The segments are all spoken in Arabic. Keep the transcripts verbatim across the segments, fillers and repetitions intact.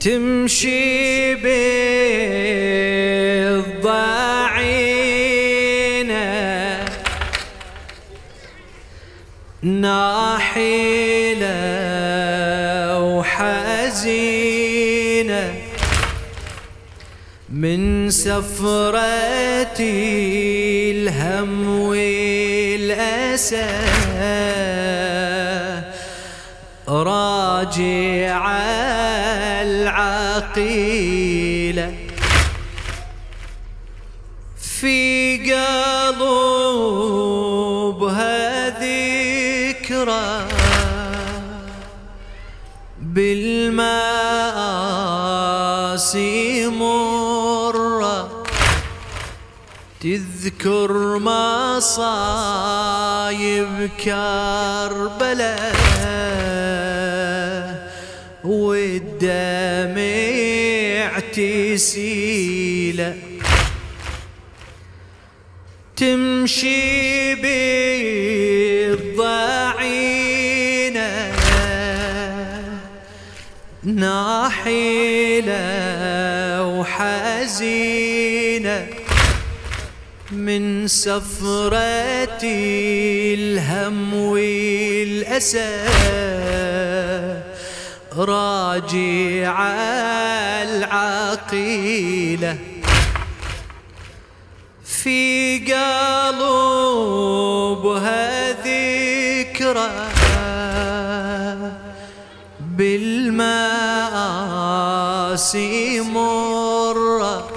تمشي بالضعينة ناحلة وحزينة من سفرتي الهم والأسى راجعة العقيلة في قلوبها ذكرى بالمآسي مرة تذكر مصايب كربلاء والدمع تسيله تمشي بالضعينة ناحلة وحزينة من سفرتي الهم والأسى راجع العقيلة في قلوبها ذكرى بالمآسي مرة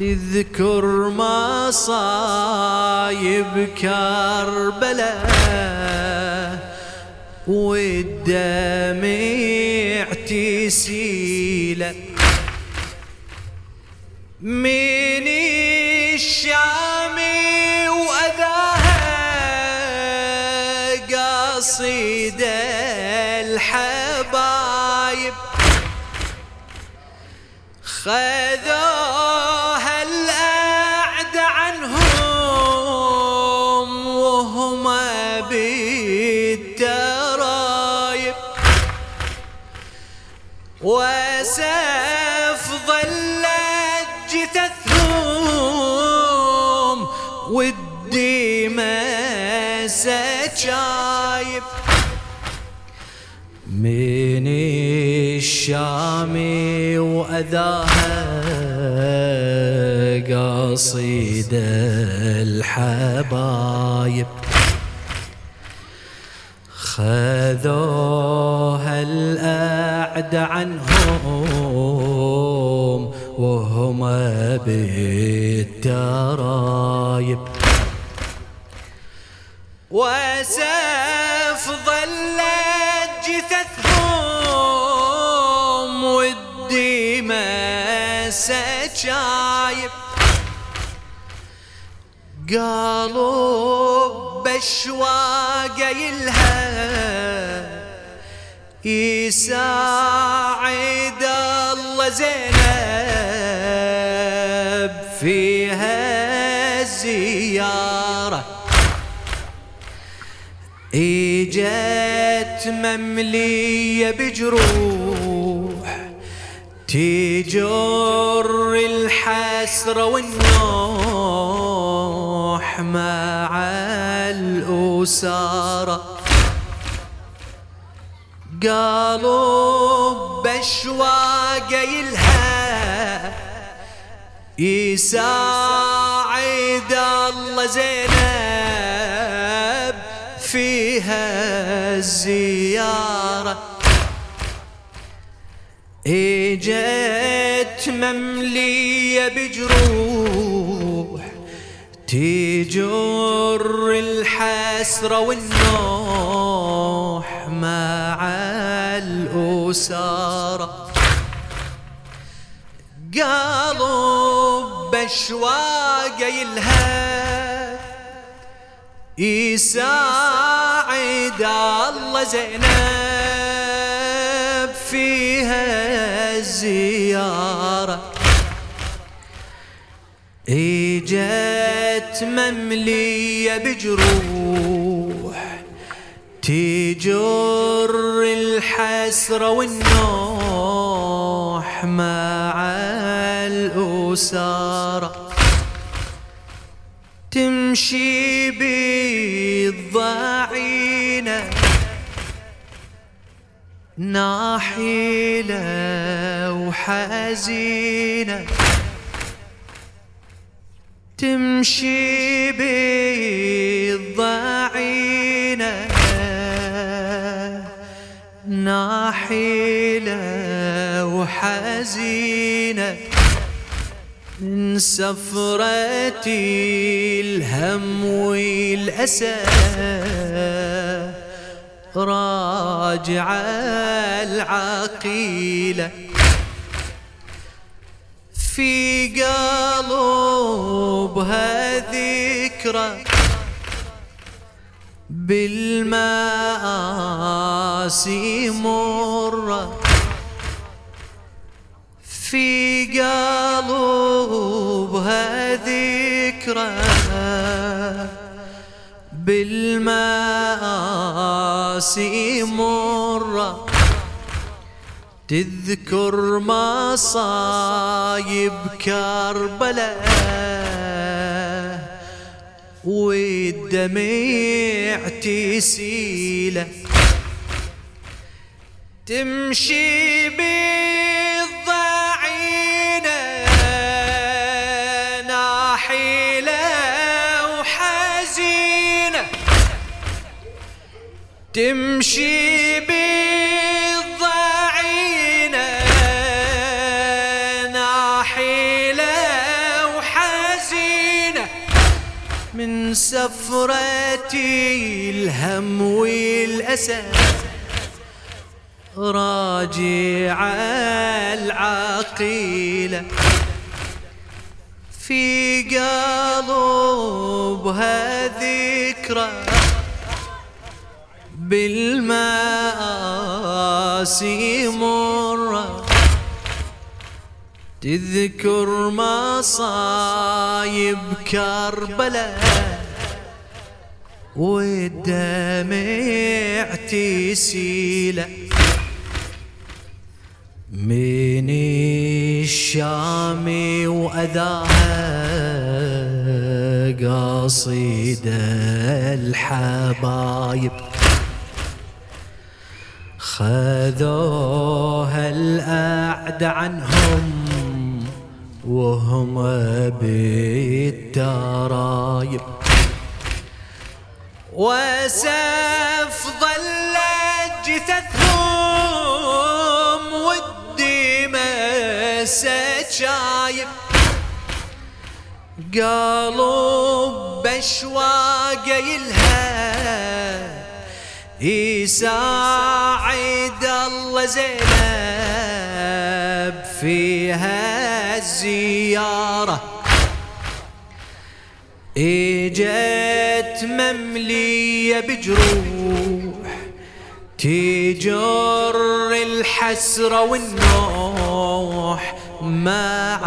تذكر مصايب كربلاء والدمع تسيله من الشام وأذاها قصيدة الحبايب خذوها الأعدى عنهم وهم بالتالي وسيف ظلت جثثهم والدماء سجايب من الشام وأذاها قصيدة الحبايب خذوها الأعدى عنهم وهم بالترايب وسيف ظلت جثثهم والدماء سجايب قالوا بشواق يلها يساعد الله زينب فيها الزيارة اجت مملية بجروح تجر الحسرة والنوح مع الأسارة قالوا بأشواق يلها يساعد الله زينب فيها الزيارة اجت مملية بجروح تجر الحسرة والنوح مع الأسارة قالوا بأشواق يلها يساعد الله زينب فيها زيارة اجت مملية بجروح تجر الحسرة والنار مع الأسارة تمشي بالضعينة ناحلة وحزينة تمشي بالضعينة ناحلة وحزينة من سفرة الهم والأسى راجعة العقيلة في قلبها ذكرى بالمآسي مرة في قلبها ذكرى بالمآسي مرة تذكر مصايب كربلاء والدمع تسيله تمشي بالضعينة ناحلة وحزينة تمشي بالضعينة ناحلة وحزينة من سفرتي الهم والأسى راجعة العقيلة في قلبها ذكرى بالمآسي مرة تذكر مصايب كربلاء والدمع تسيله من الشام وأذاها قصيدة الحبايب خذوها الأعداء عنهم وهم بالترايب وسف ظلت جثثهم والدماء سجايب قلوب بشواق يلها يساعد الله زينب في هالزيارة اجت مملية بجروح تجر الحسرة والنوح مع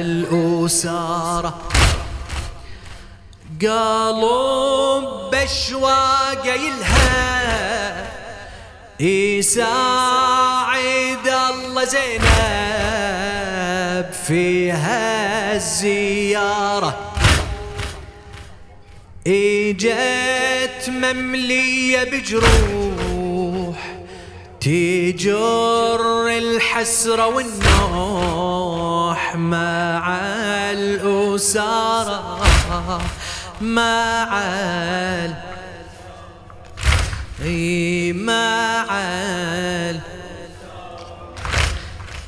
الأسارة قلوب بشواق يلها يساعد الله زينب في هالزيارة اجت مملية بجروح تجر الحسرة والنوح مع الأسارة مع ال مع ال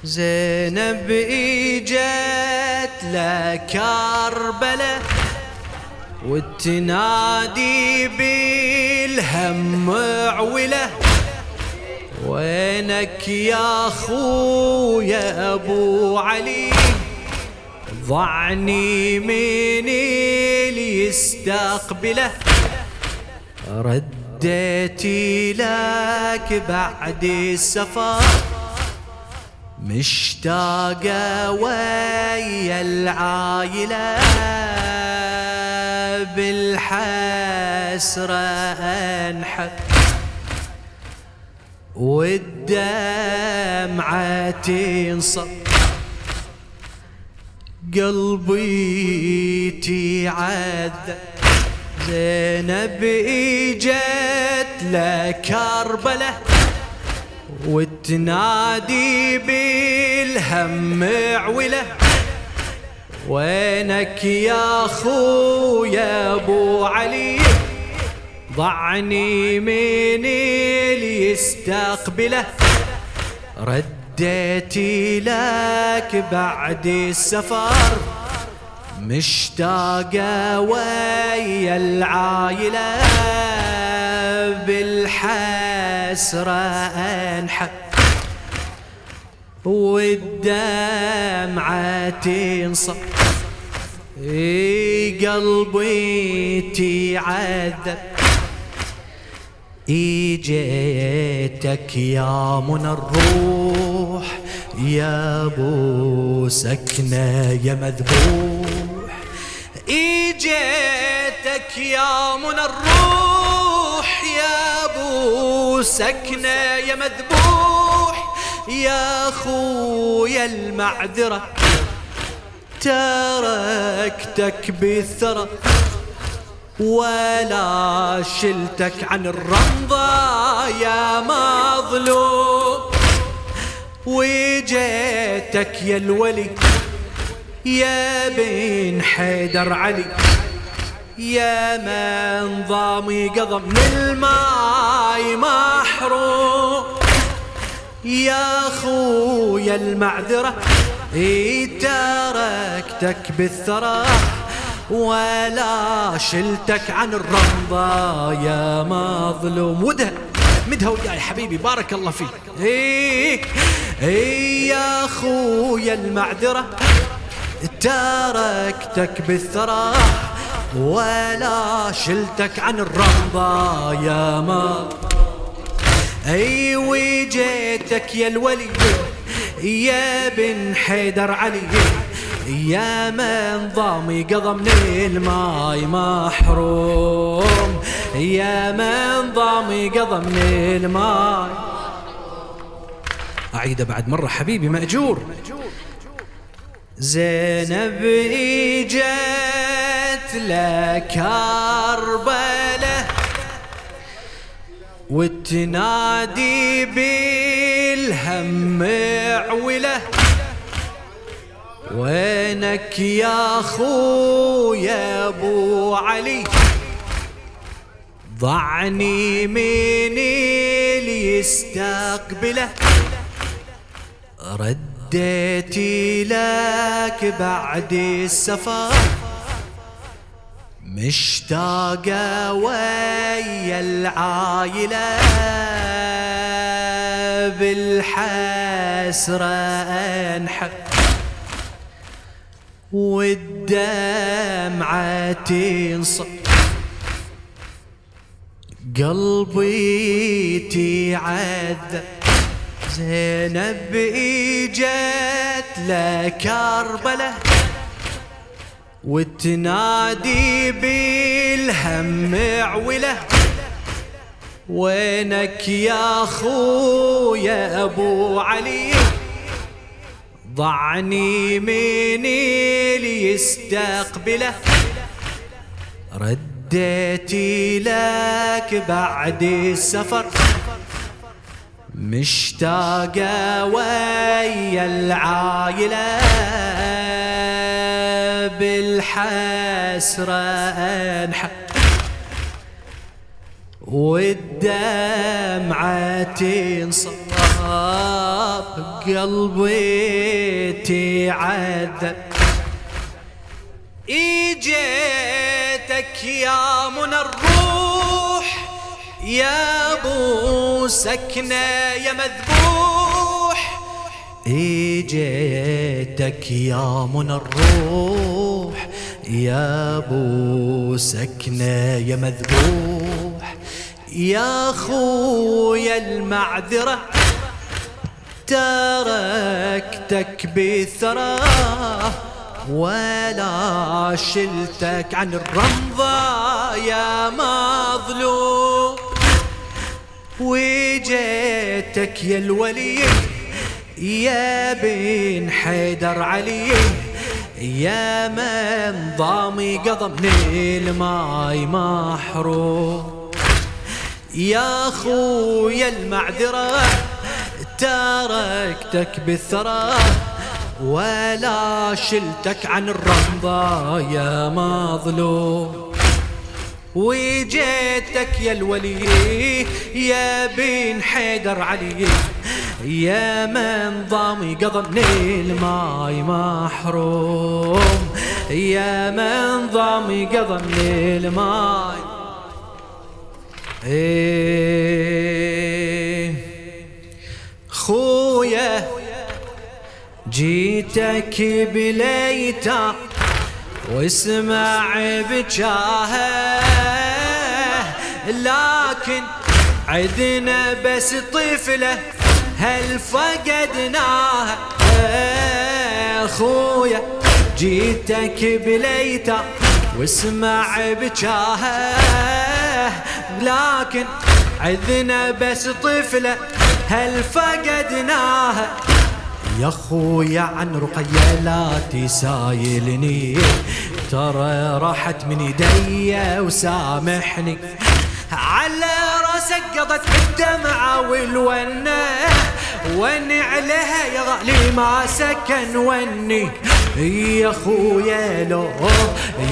زينب اجت لكربلة وتنادي بالهم عوله وينك يا خويا ابو علي ضعني من اللي يستقبله رديتي لك بعد السفر مشتاقة ويا العائلة بالحسرة أنحب والدمعة تنصب قلبي تعذب. زينب اجت لكربلة وتنادي بالهم معوله وينك يا خويا ابو علي ضعني من اللي يستقبله. رديتي لك بعد السفر مشتاقة ويا العائلة بالحسرة أنحب والدمعة تنصب قلبي تعذب. إجيتك يا من الروح يا أبو سكنة يا مذبوح. إجيتك يا من الروح يا أبو سكنة يا مذبوح. يا خويا المعذرة تركتك بالثرى ولا شلتك عن الرمضة يا مظلوم. وجيتك يا الولي يا بن حيدر علي يا من ضامي قضى من الماي محروم. يا خويا المعذرة تركتك بالثرى ولا شلتك عن الرمضة يا مظلوم. وده مدها وياي حبيبي بارك الله فيك. ايه ايه يا خويا المعذرة تركتك بالثرى ولا شلتك عن الرمضة يا مظلوم. اي وجيتك يا الولي يا بن حيدر علي يا من ضامي قضى من الماي محروم. يا من ضامي قضى من الماي. أعيده بعد مرة حبيبي مأجور. زينب إجت لكربلة وتنادي بالهم معوله وينك يا خويا ابو علي ضعني من اللي يستقبله. رديتي لك بعد السفر مشتاقة ويا العائلة بالحسرة انحب والدمعة تنصب قلبي تعذب. زينب اجت لكربلة وتنادي بالهم معوله وينك يا خويا ابو علي ضعني من اللي يستقبله. رديتي لك بعد السفر مشتاقة ويا العائلة بالحسرة انحب والدمعة تنصب قلبي تعذب. إجيتك يا من الروح يا أبو سكنة يا مذبوح. إجيتك يا من الروح يا أبو سكنة يا مذبوح. يا خويا المعذرة تركتك بالثرى ولا شلتك عن الرمضة يا مظلوم. وجيتك يا الولي يا بن حيدر علي يا من ضامي قضى من الماي محروم يا خويا المعذرة تركتك بالثرى ولا شلتك عن الرمضة يا مظلوم وجيتك يا الولي يا بن حيدر علي يا من ضامي قضى من الماي محروم يا من ضامي قضى من الماي ايه خويا جيتك بليتا واسمع بجاهه لكن عدنا بس طفله هل فقدناها اخويا جيتك بليته واسمع بجاهه لكن عدنا بس طفله هل فقدناها يا خويا عن رقية لا تسايلني ترى راحت من يدي وسامحني على راسك قضت الدمعة والونة وني عليها يا غالي ما سكن وني يا خويا لو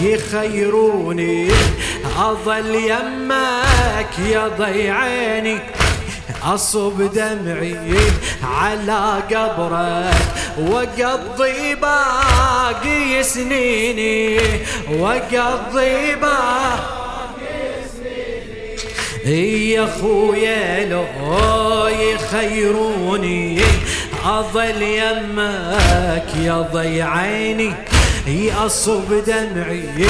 يخيروني أظل يمك يا ضيعيني أصب دمعي على قبرك وقضي باقي سنيني وقضي باقي سنيني يا خويا لو يخيروني أظل يمك يا ضيعيني أصب دمعي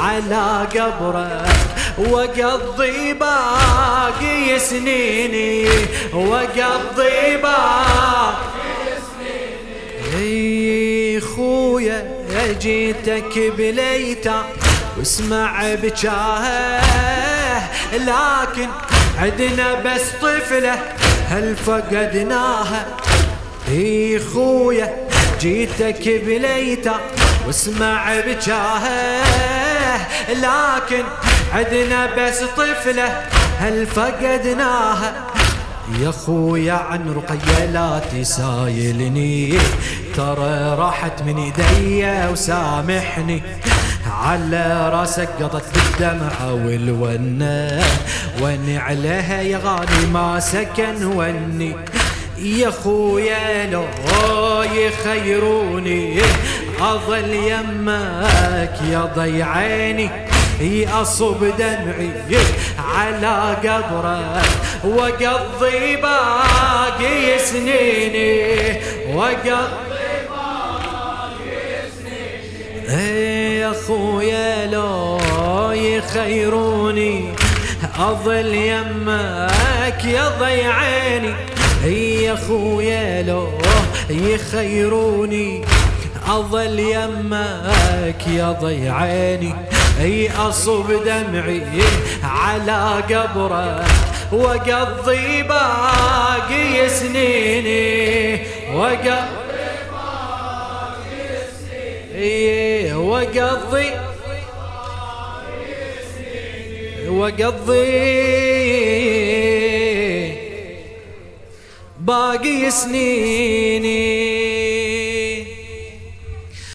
على قبرك وقضي باقي سنيني وقضي باقي سنيني خويا جيتك بليته واسمع بجاهه لكن عدنا بس طفله هل فقدناها اي خويا جيتك بليته واسمع بجاهه لكن عدنا بس طفلة هل فقدناها يا خويا عن رقية لا تسايلني ترى راحت من يدي وسامحني على راسك قضت بالدمعة والونة وني عليها يا غالي ما سكن وني يا خويا لو يخيروني أظل يمك يا ضيعيني أصب دمعي على قبرك وقضي باقي سنيني وقضي باقي سنيني يا خويا لو يخيروني أظل يمك يا ضيعيني يا خويا لو يخيروني أظل يمك يا ضيعيني اي اصب دمعي على قبرك وقضي باقي سنيني وقضي باقي سنيني وقضي باقي سنيني وقضي باقي سنيني